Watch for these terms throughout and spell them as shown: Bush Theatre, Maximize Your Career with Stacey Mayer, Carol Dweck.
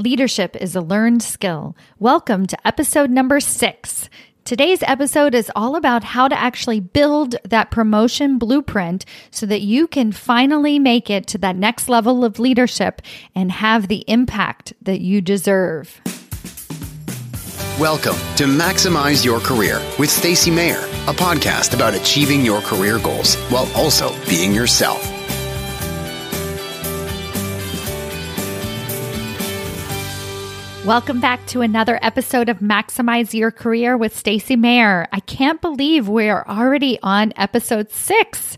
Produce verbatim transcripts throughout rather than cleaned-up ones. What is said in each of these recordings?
Leadership is a learned skill. Welcome to episode number six. Today's episode is all about how to actually build that promotion blueprint so that you can finally make it to that next level of leadership and have the impact that you deserve. Welcome to Maximize Your Career with Stacey Mayer, a podcast about achieving your career goals while also being yourself. Welcome back to another episode of Maximize Your Career with Stacey Mayer. I can't believe we are already on episode six.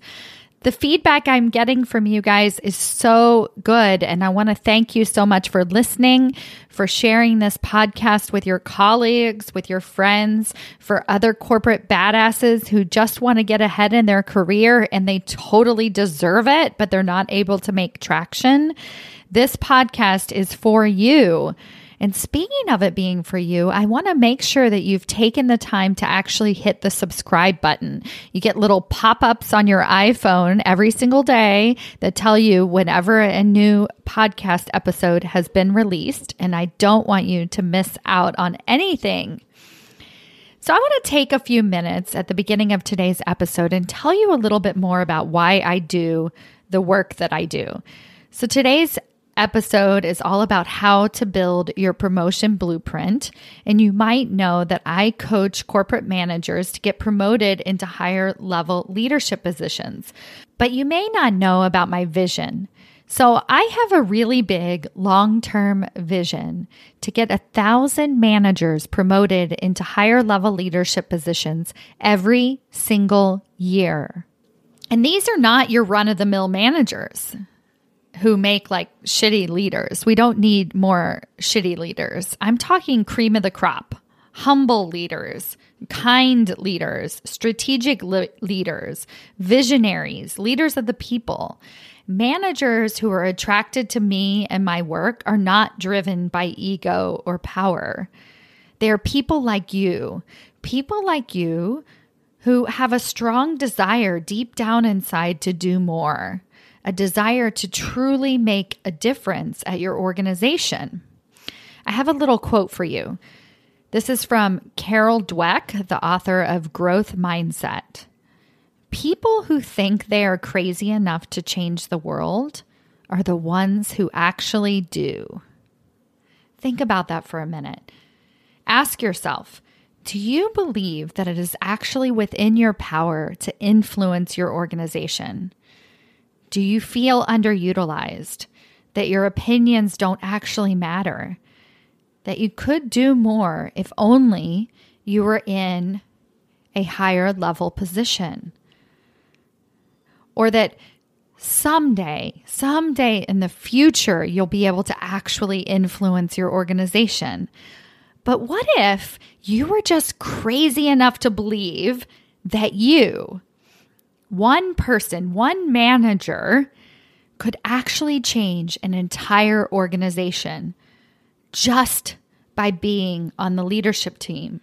The feedback I'm getting from you guys is so good, and I want to thank you so much for listening, for sharing this podcast with your colleagues, with your friends, for other corporate badasses who just want to get ahead in their career and they totally deserve it, but they're not able to make traction. This podcast is for you. And speaking of it being for you, I want to make sure that you've taken the time to actually hit the subscribe button. You get little pop-ups on your iPhone every single day that tell you whenever a new podcast episode has been released, and I don't want you to miss out on anything. So I want to take a few minutes at the beginning of today's episode and tell you a little bit more about why I do the work that I do. So today's episode is all about how to build your promotion blueprint. And you might know that I coach corporate managers to get promoted into higher level leadership positions, but you may not know about my vision. So I have a really big long-term vision to get a thousand managers promoted into higher level leadership positions every single year. And these are not your run-of-the-mill managers who make like shitty leaders. We don't need more shitty leaders. I'm talking cream of the crop, humble leaders, kind leaders, strategic le- leaders, visionaries, leaders of the people. Managers who are attracted to me and my work are not driven by ego or power. They are people like you, people like you who have a strong desire deep down inside to do more. A desire to truly make a difference at your organization. I have a little quote for you. This is from Carol Dweck, the author of Growth Mindset. People who think they are crazy enough to change the world are the ones who actually do. Think about that for a minute. Ask yourself, do you believe that it is actually within your power to influence your organization? Do you feel underutilized, that your opinions don't actually matter, that you could do more if only you were in a higher level position? Or that someday, someday in the future, you'll be able to actually influence your organization. But what if you were just crazy enough to believe that you, one person, one manager could actually change an entire organization just by being on the leadership team?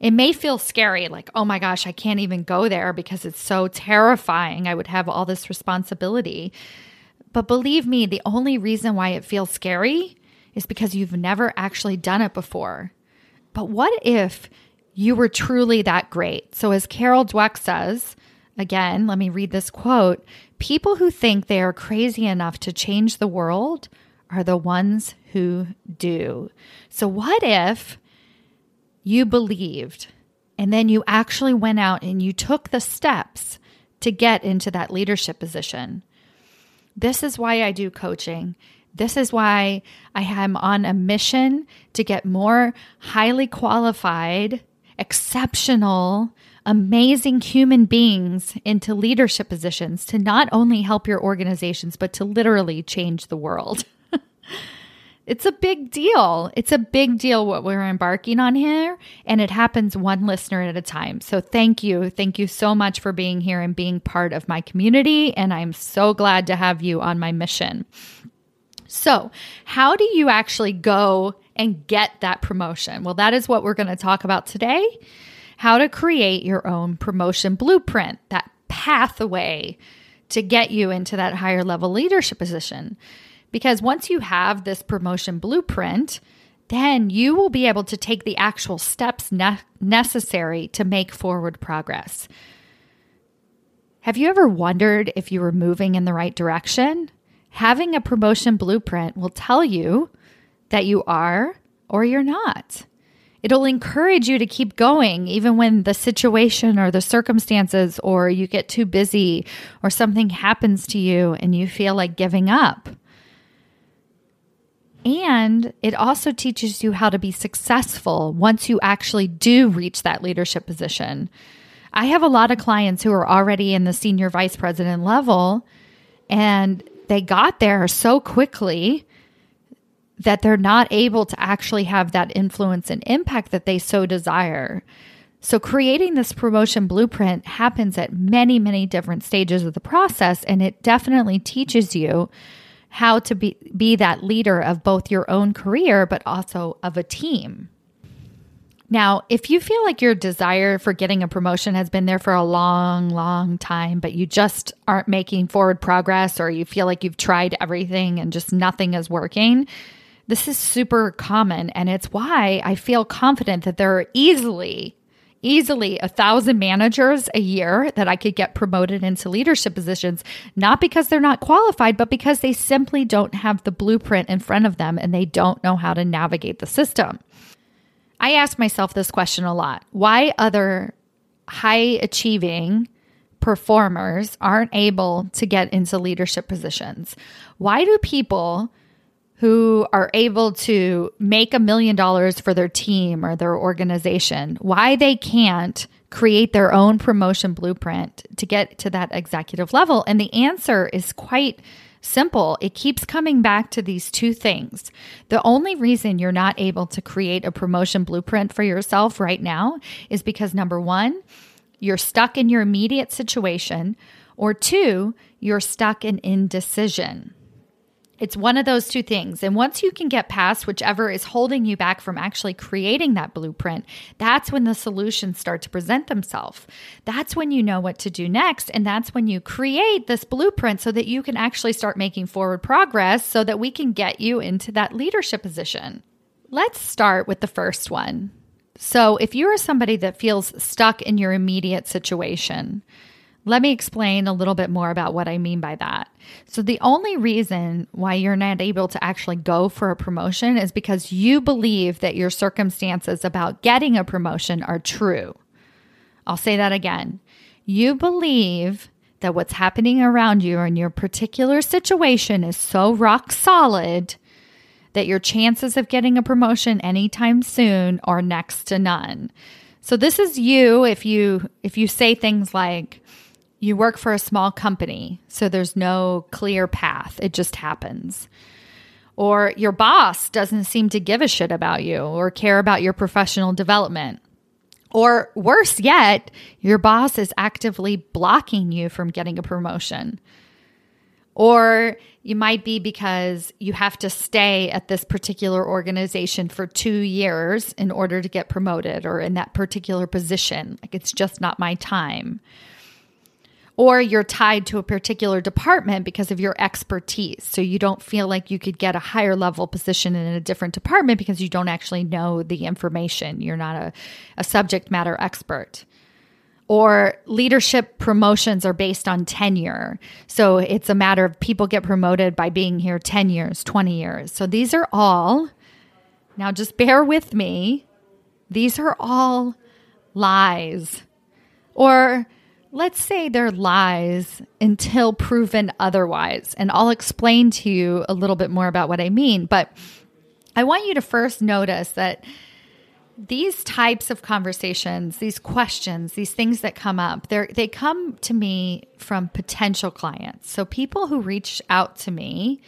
It may feel scary, like, oh my gosh, I can't even go there because it's so terrifying. I would have all this responsibility. But believe me, the only reason why it feels scary is because you've never actually done it before. But what if you were truly that great? So as Carol Dweck says, again, let me read this quote. People who think they are crazy enough to change the world are the ones who do. So what if you believed and then you actually went out and you took the steps to get into that leadership position? This is why I do coaching. This is why I am on a mission to get more highly qualified, exceptional, amazing human beings into leadership positions to not only help your organizations, but to literally change the world. It's a big deal. It's a big deal what we're embarking on here, and it happens one listener at a time. So thank you. Thank you so much for being here and being part of my community, and I'm so glad to have you on my mission. So how do you actually go and get that promotion? Well, that is what we're going to talk about today. How to create your own promotion blueprint, that pathway to get you into that higher level leadership position. Because once you have this promotion blueprint, then you will be able to take the actual steps ne- necessary to make forward progress. Have you ever wondered if you were moving in the right direction? Having a promotion blueprint will tell you that you are or you're not. It'll encourage you to keep going even when the situation or the circumstances or you get too busy or something happens to you and you feel like giving up. And it also teaches you how to be successful once you actually do reach that leadership position. I have a lot of clients who are already in the senior vice president level, and they got there so quickly that they're not able to actually have that influence and impact that they so desire. So creating this promotion blueprint happens at many, many different stages of the process, and it definitely teaches you how to be, be that leader of both your own career, but also of a team. Now, if you feel like your desire for getting a promotion has been there for a long, long time, but you just aren't making forward progress, or you feel like you've tried everything and just nothing is working, this is super common, and it's why I feel confident that there are easily, easily a thousand managers a year that I could get promoted into leadership positions, not because they're not qualified, but because they simply don't have the blueprint in front of them and they don't know how to navigate the system. I ask myself this question a lot. Why other high-achieving performers aren't able to get into leadership positions? Why do people who are able to make a million dollars for their team or their organization, why they can't create their own promotion blueprint to get to that executive level? And the answer is quite simple. It keeps coming back to these two things. The only reason you're not able to create a promotion blueprint for yourself right now is because, number one, you're stuck in your immediate situation, or two, you're stuck in indecision. It's one of those two things. And once you can get past whichever is holding you back from actually creating that blueprint, that's when the solutions start to present themselves. That's when you know what to do next. And that's when you create this blueprint so that you can actually start making forward progress so that we can get you into that leadership position. Let's start with the first one. So if you are somebody that feels stuck in your immediate situation, let me explain a little bit more about what I mean by that. So the only reason why you're not able to actually go for a promotion is because you believe that your circumstances about getting a promotion are true. I'll say that again. You believe that what's happening around you in your particular situation is so rock solid that your chances of getting a promotion anytime soon are next to none. So this is you if you if you say things like, you work for a small company, so there's no clear path. It just happens. Or your boss doesn't seem to give a shit about you or care about your professional development. Or worse yet, your boss is actively blocking you from getting a promotion. Or you might be because you have to stay at this particular organization for two years in order to get promoted or in that particular position. Like, it's just not my time. Or you're tied to a particular department because of your expertise. So you don't feel like you could get a higher level position in a different department because you don't actually know the information. You're not a, a subject matter expert. Or leadership promotions are based on tenure. So it's a matter of people get promoted by being here ten years, twenty years. So these are all, now just bear with me, these are all lies. Or let's say they're lies until proven otherwise. And I'll explain to you a little bit more about what I mean. But I want you to first notice that these types of conversations, these questions, these things that come up, they come to me from potential clients. So people who reach out to me,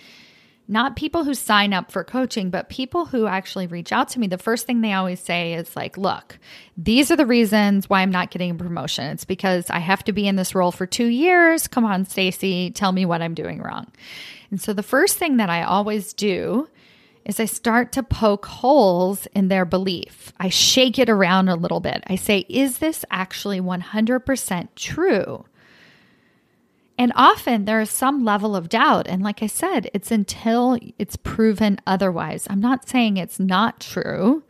not people who sign up for coaching, but people who actually reach out to me, the first thing they always say is like, look, these are the reasons why I'm not getting a promotion. It's because I have to be in this role for two years. Come on, Stacey, tell me what I'm doing wrong. And so the first thing that I always do is I start to poke holes in their belief. I shake it around a little bit. I say, is this actually one hundred percent true? And often there is some level of doubt. And like I said, it's until it's proven otherwise. I'm not saying it's not true,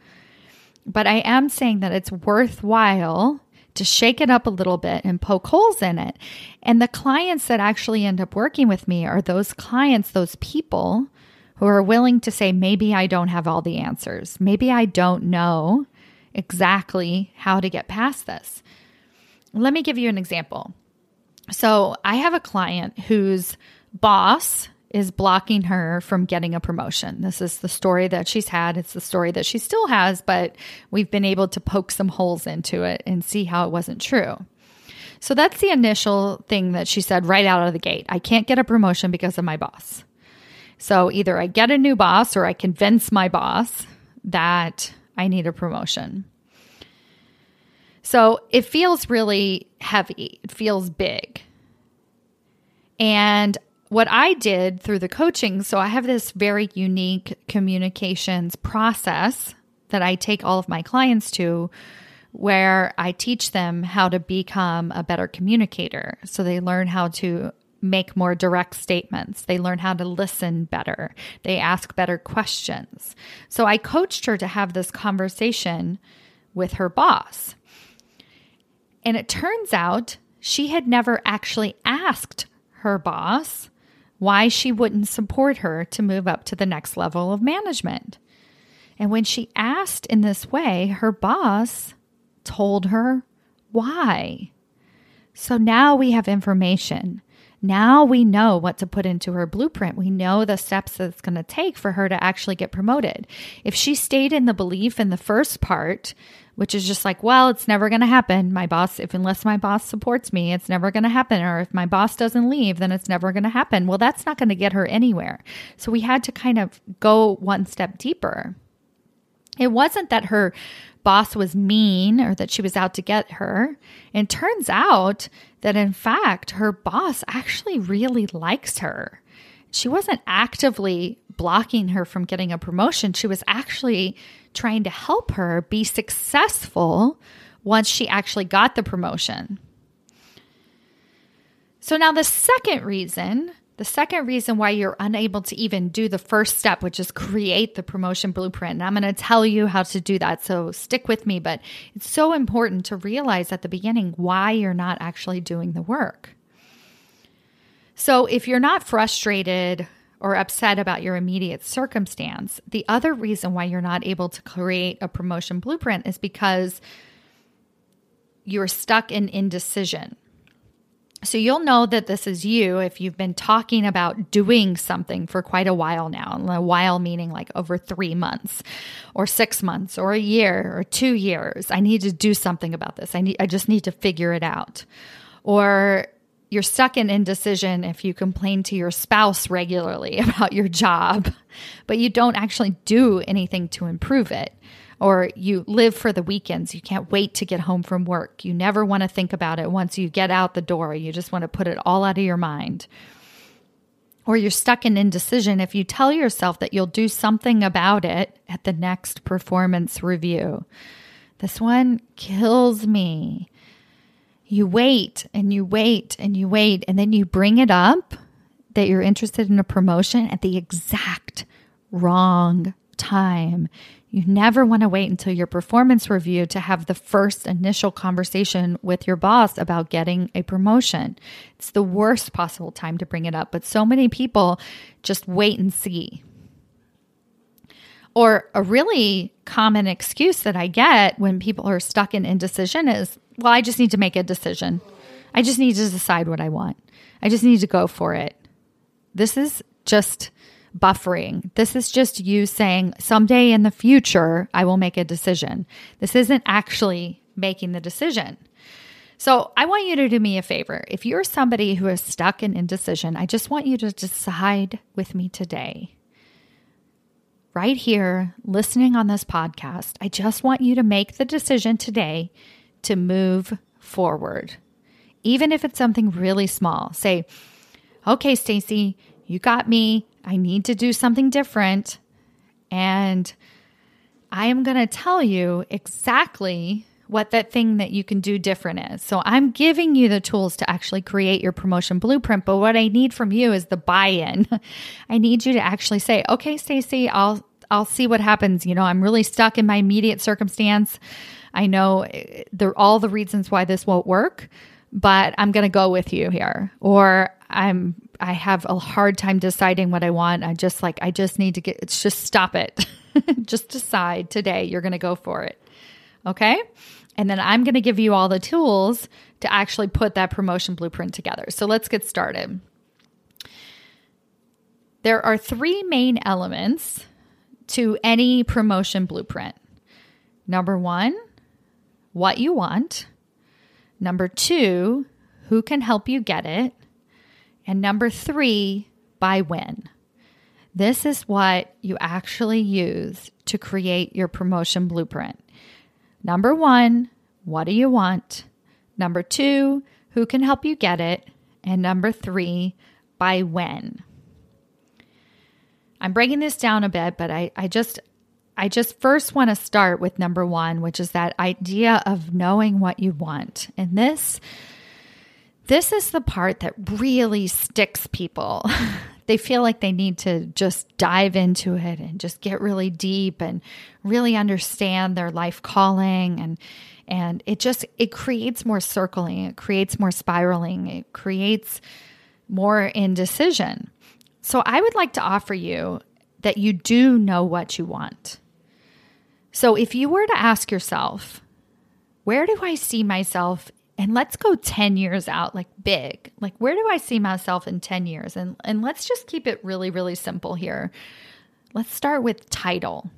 but I am saying that it's worthwhile to shake it up a little bit and poke holes in it. And the clients that actually end up working with me are those clients, those people who are willing to say, maybe I don't have all the answers. Maybe I don't know exactly how to get past this. Let me give you an example. So I have a client whose boss is blocking her from getting a promotion. This is the story that she's had. It's the story that she still has, but we've been able to poke some holes into it and see how it wasn't true. So that's the initial thing that she said right out of the gate. I can't get a promotion because of my boss. So either I get a new boss or I convince my boss that I need a promotion. So it feels really heavy. It feels big. And what I did through the coaching, so I have this very unique communications process that I take all of my clients to, where I teach them how to become a better communicator. So they learn how to make more direct statements. They learn how to listen better. They ask better questions. So I coached her to have this conversation with her boss. And it turns out she had never actually asked her boss why she wouldn't support her to move up to the next level of management. And when she asked in this way, her boss told her why. So now we have information. Now we know what to put into her blueprint. We know the steps that it's going to take for her to actually get promoted. If she stayed in the belief in the first part, which is just like, well, it's never going to happen. My boss, if unless my boss supports me, it's never going to happen. Or if my boss doesn't leave, then it's never going to happen. Well, that's not going to get her anywhere. So we had to kind of go one step deeper. It wasn't that her boss was mean or that she was out to get her. It turns out that, in fact, her boss actually really likes her. She wasn't actively blocking her from getting a promotion. She was actually trying to help her be successful once she actually got the promotion. So now the second reason, the second reason why you're unable to even do the first step, which is create the promotion blueprint. And I'm going to tell you how to do that. So stick with me. But it's so important to realize at the beginning why you're not actually doing the work. So if you're not frustrated or upset about your immediate circumstance, the other reason why you're not able to create a promotion blueprint is because you're stuck in indecision. So you'll know that this is you if you've been talking about doing something for quite a while now, a while meaning like over three months or six months or a year or two years. I need to do something about this. I need, I just need to figure it out. Or you're stuck in indecision if you complain to your spouse regularly about your job, but you don't actually do anything to improve it. Or you live for the weekends. You can't wait to get home from work. You never want to think about it once you get out the door. You just want to put it all out of your mind. Or you're stuck in indecision if you tell yourself that you'll do something about it at the next performance review. This one kills me. You wait and you wait and you wait, and then you bring it up that you're interested in a promotion at the exact wrong time. You never want to wait until your performance review to have the first initial conversation with your boss about getting a promotion. It's the worst possible time to bring it up, but so many people just wait and see. Or a really common excuse that I get when people are stuck in indecision is, well, I just need to make a decision. I just need to decide what I want. I just need to go for it. This is just buffering. This is just you saying, someday in the future, I will make a decision. This isn't actually making the decision. So I want you to do me a favor. If you're somebody who is stuck in indecision, I just want you to decide with me today. Right here, listening on this podcast, I just want you to make the decision today to move forward, even if it's something really small. Say, okay, Stacey, you got me. I need to do something different. And I am going to tell you exactly what that thing that you can do different is. So I'm giving you the tools to actually create your promotion blueprint, but what I need from you is the buy-in. I need you to actually say, okay, Stacey, I'll I'll see what happens. You know, I'm really stuck in my immediate circumstance. I know there all the reasons why this won't work, but I'm going to go with you here. Or I'm I have a hard time deciding what I want. I just like I just need to get it's just stop it. Just decide today you're going to go for it. Okay? And then I'm going to give you all the tools to actually put that promotion blueprint together. So let's get started. There are three main elements to any promotion blueprint. Number one, what you want. Number two, who can help you get it. And number three, by when. This is what you actually use to create your promotion blueprint. Number one, what do you want? Number two, who can help you get it? And number three, by when. I'm breaking this down a bit, but I, I just I just first want to start with number one, which is that idea of knowing what you want. And this, this is the part that really sticks people. They feel like they need to just dive into it and just get really deep and really understand their life calling. And and it just, it creates more circling. It creates more spiraling. It creates more indecision. So I would like to offer you that you do know what you want. So if you were to ask yourself, where do I see myself? And let's go ten years out, like big. Like, where do I see myself in ten years? And and let's just keep it really, really simple here. Let's start with title.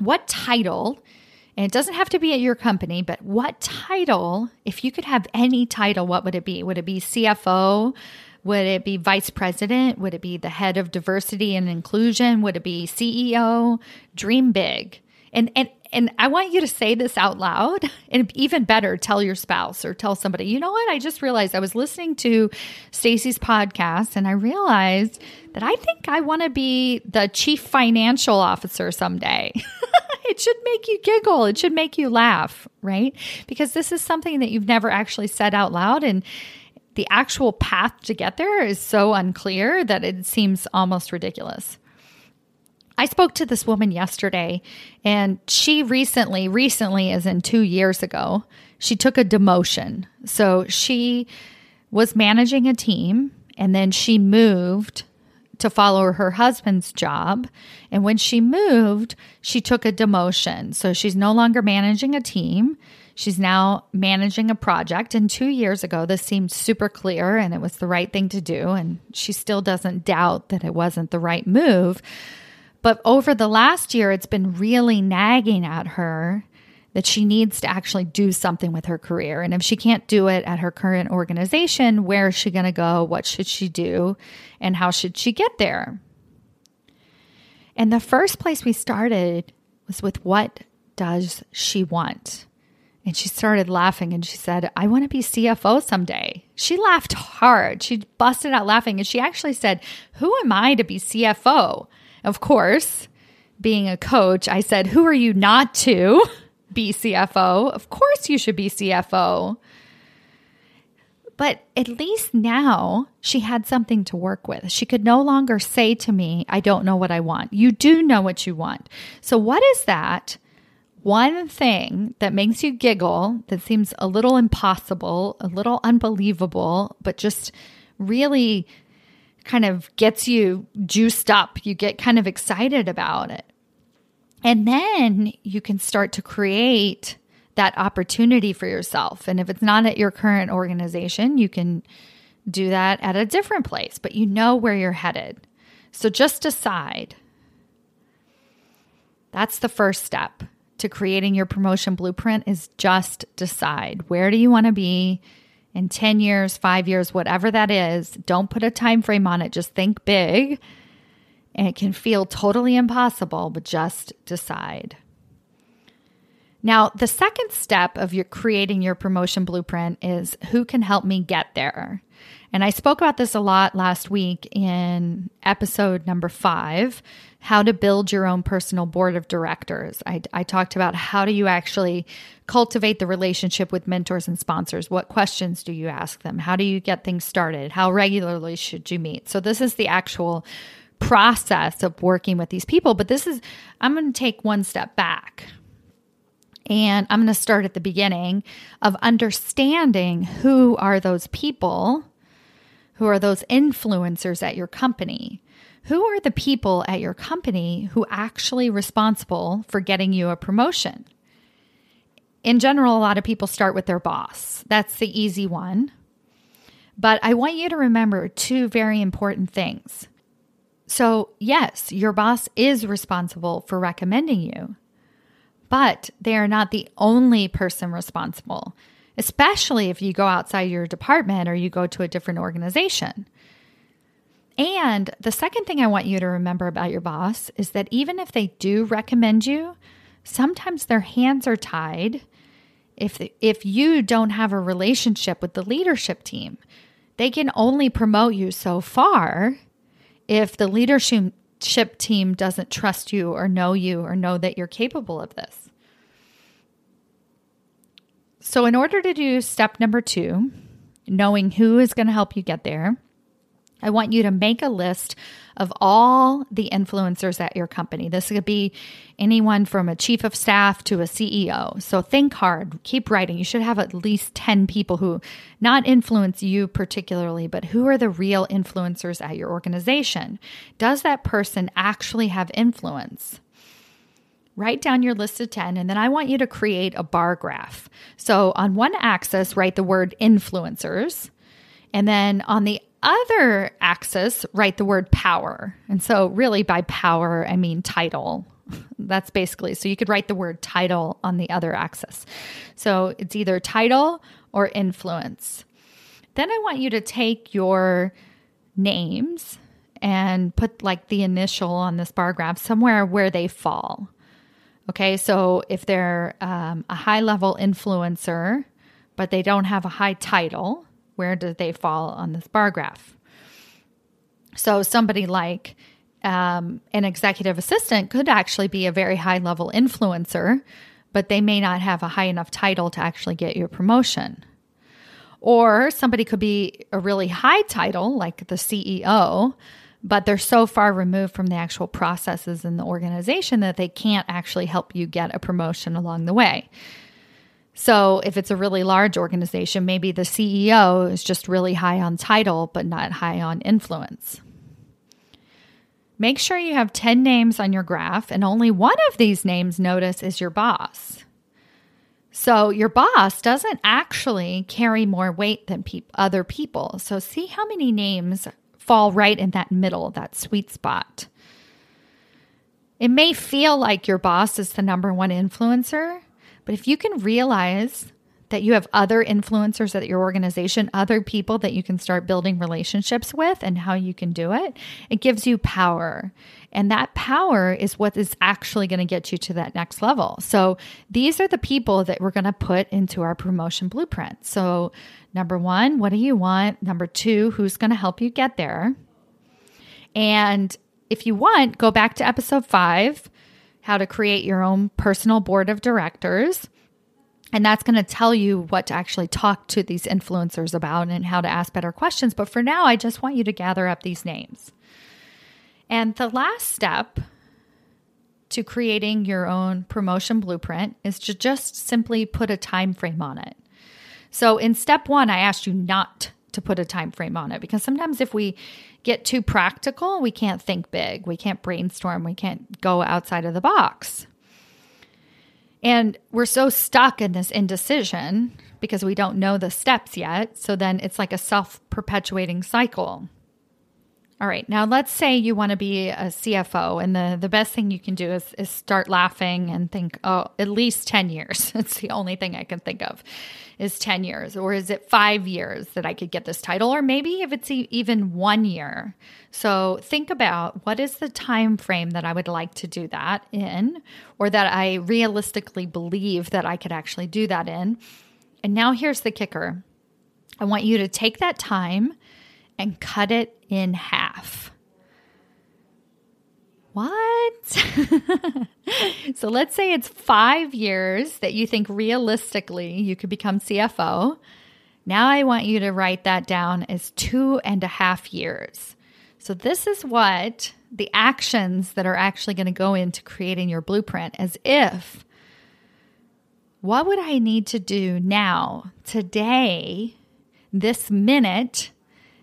What title, and it doesn't have to be at your company, but what title, if you could have any title, what would it be? Would it be C F O? Would it be vice president? Would it be the head of diversity and inclusion? Would it be C E O? Dream big. And and and I want you to say this out loud, and even better, tell your spouse or tell somebody. You know what? I just realized I was listening to Stacey's podcast, and I realized that I think I want to be the chief financial officer someday. It should make you giggle. It should make you laugh, right? Because this is something that you've never actually said out loud, and the actual path to get there is so unclear that it seems almost ridiculous. I spoke to this woman yesterday, and she recently, recently as in two years ago, she took a demotion. So she was managing a team, and then she moved to follow her husband's job. And when she moved, she took a demotion. So she's no longer managing a team. She's now managing a project, and two years ago, this seemed super clear, and it was the right thing to do, and she still doesn't doubt that it wasn't the right move. But over the last year, it's been really nagging at her that she needs to actually do something with her career, and if she can't do it at her current organization, where is she going to go? What should she do? And how should she get there? And the first place we started was with, what does she want? And she started laughing, and she said, I want to be C F O someday. She laughed hard. She busted out laughing, and she actually said, who am I to be C F O? Of course, being a coach, I said, who are you not to be C F O? Of course you should be C F O. But at least now she had something to work with. She could no longer say to me, I don't know what I want. You do know what you want. So what is that? One thing that makes you giggle, that seems a little impossible, a little unbelievable, but just really kind of gets you juiced up. You get kind of excited about it. And then you can start to create that opportunity for yourself. And if it's not at your current organization, you can do that at a different place, but you know where you're headed. So just decide. That's the first step to creating your promotion blueprint, is just decide, where do you want to be in ten years, five years, whatever that is. Don't put a time frame on it. Just think big, and it can feel totally impossible, but just decide. Now, the second step of your creating your promotion blueprint is who can help me get there? And I spoke about this a lot last week in episode number five, how to build your own personal board of directors. I, I talked about how do you actually cultivate the relationship with mentors and sponsors? What questions do you ask them? How do you get things started? How regularly should you meet? So this is the actual process of working with these people. But this is, I'm going to take one step back. And I'm going to start at the beginning of understanding who are those people. Who are those influencers at your company? Who are the people at your company who actually responsible for getting you a promotion? In general, a lot of people start with their boss. That's the easy one. But I want you to remember two very important things. So yes, your boss is responsible for recommending you, but they are not the only person responsible, especially if you go outside your department or you go to a different organization. And the second thing I want you to remember about your boss is that even if they do recommend you, sometimes their hands are tied if if you don't have a relationship with the leadership team. They can only promote you so far if the leadership team doesn't trust you or know you or know that you're capable of this. So in order to do step number two, knowing who is going to help you get there, I want you to make a list of all the influencers at your company. This could be anyone from a chief of staff to a C E O. So think hard, keep writing. You should have at least ten people who not influence you particularly, but who are the real influencers at your organization? Does that person actually have influence? Write down your list of ten, and then I want you to create a bar graph. So on one axis, write the word influencers, and then on the other axis, write the word power. And so really by power, I mean title. That's basically, so you could write the word title on the other axis. So it's either title or influence. Then I want you to take your names and put like the initial on this bar graph somewhere where they fall. Okay, so if they're um, a high-level influencer, but they don't have a high title, where do they fall on this bar graph? So somebody like um, an executive assistant could actually be a very high-level influencer, but they may not have a high enough title to actually get you a promotion. Or somebody could be a really high title, like the C E O, but they're so far removed from the actual processes in the organization that they can't actually help you get a promotion along the way. So if it's a really large organization, maybe the C E O is just really high on title, but not high on influence. Make sure you have ten names on your graph, and only one of these names, notice, is your boss. So your boss doesn't actually carry more weight than pe- other people. So see how many names fall right in that middle, that sweet spot. It may feel like your boss is the number one influencer, but if you can realize that you have other influencers at your organization, other people that you can start building relationships with and how you can do it, it gives you power. And that power is what is actually going to get you to that next level. So these are the people that we're going to put into our promotion blueprint. So number one, what do you want? Number two, who's going to help you get there? And if you want, go back to episode five, how to create your own personal board of directors. And that's going to tell you what to actually talk to these influencers about and how to ask better questions. But for now, I just want you to gather up these names. And the last step to creating your own promotion blueprint is to just simply put a time frame on it. So in step one, I asked you not to put a time frame on it, because sometimes if we get too practical, we can't think big, we can't brainstorm, we can't go outside of the box. And we're so stuck in this indecision because we don't know the steps yet. So then it's like a self-perpetuating cycle. All right. Now, let's say you want to be a C F O, and the, the best thing you can do is, is start laughing and think, oh, at least ten years. That's the only thing I can think of is ten years. Or is it five years that I could get this title? Or maybe if it's e- even one year. So think about, what is the time frame that I would like to do that in, or that I realistically believe that I could actually do that in? And now here's the kicker. I want you to take that time and cut it in half. What? So let's say it's five years that you think realistically you could become C F O. Now I want you to write that down as two and a half years. So this is what the actions that are actually going to go into creating your blueprint, as if, what would I need to do now, today, this minute,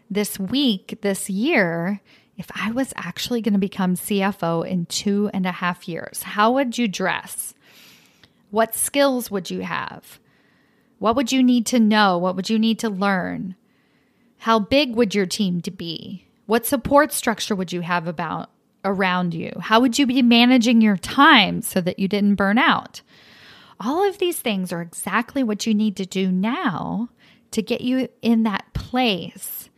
this week, this year, if I was actually going to become C F O in two and a half years? How would you dress? What skills would you have? What would you need to know? What would you need to learn? How big would your team to be? What support structure would you have about around you? How would you be managing your time so that you didn't burn out? All of these things are exactly what you need to do now to get you in that place.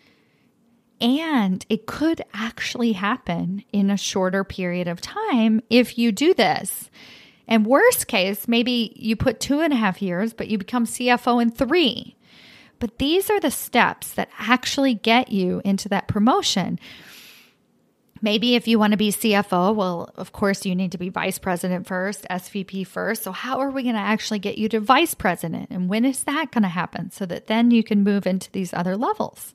And it could actually happen in a shorter period of time if you do this. And worst case, maybe you put two and a half years, but you become C F O in three. But these are the steps that actually get you into that promotion. Maybe if you want to be C F O, well, of course, you need to be vice president first, S V P first. So how are we going to actually get you to vice president? And when is that going to happen so that then you can move into these other levels?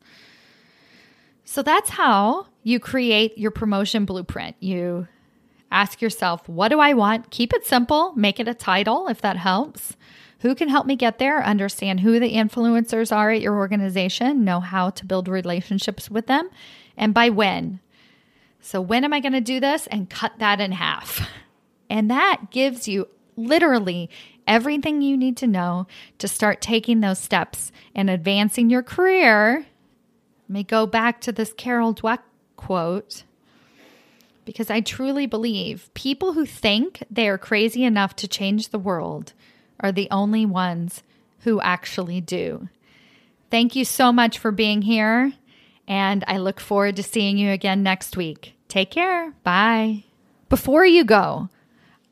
So that's how you create your promotion blueprint. You ask yourself, what do I want? Keep it simple. Make it a title if that helps. Who can help me get there? Understand who the influencers are at your organization. Know how to build relationships with them. And by when. So when am I going to do this? And cut that in half. And that gives you literally everything you need to know to start taking those steps and advancing your career. Let me go back to this Carol Dweck quote, because I truly believe people who think they are crazy enough to change the world are the only ones who actually do. Thank you so much for being here, and I look forward to seeing you again next week. Take care. Bye. Before you go,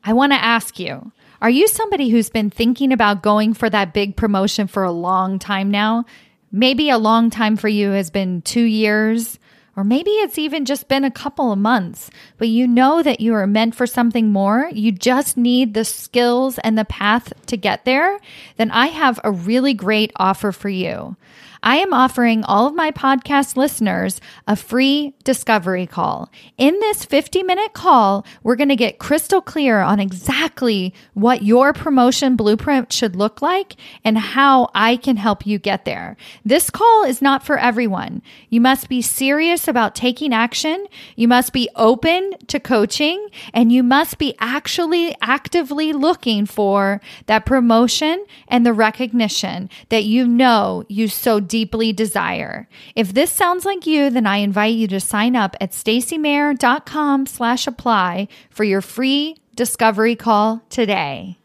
I want to ask you, are you somebody who's been thinking about going for that big promotion for a long time now? Maybe a long time for you has been two years, or maybe it's even just been a couple of months, but you know that you are meant for something more. You just need the skills and the path to get there. Then I have a really great offer for you. I am offering all of my podcast listeners a free discovery call. In this fifty-minute call, we're going to get crystal clear on exactly what your promotion blueprint should look like and how I can help you get there. This call is not for everyone. You must be serious about taking action. You must be open to coaching, and you must be actually actively looking for that promotion and the recognition that you know you so deeply desire. If this sounds like you, then I invite you to sign up at stacey mayer dot com slash apply for your free discovery call today.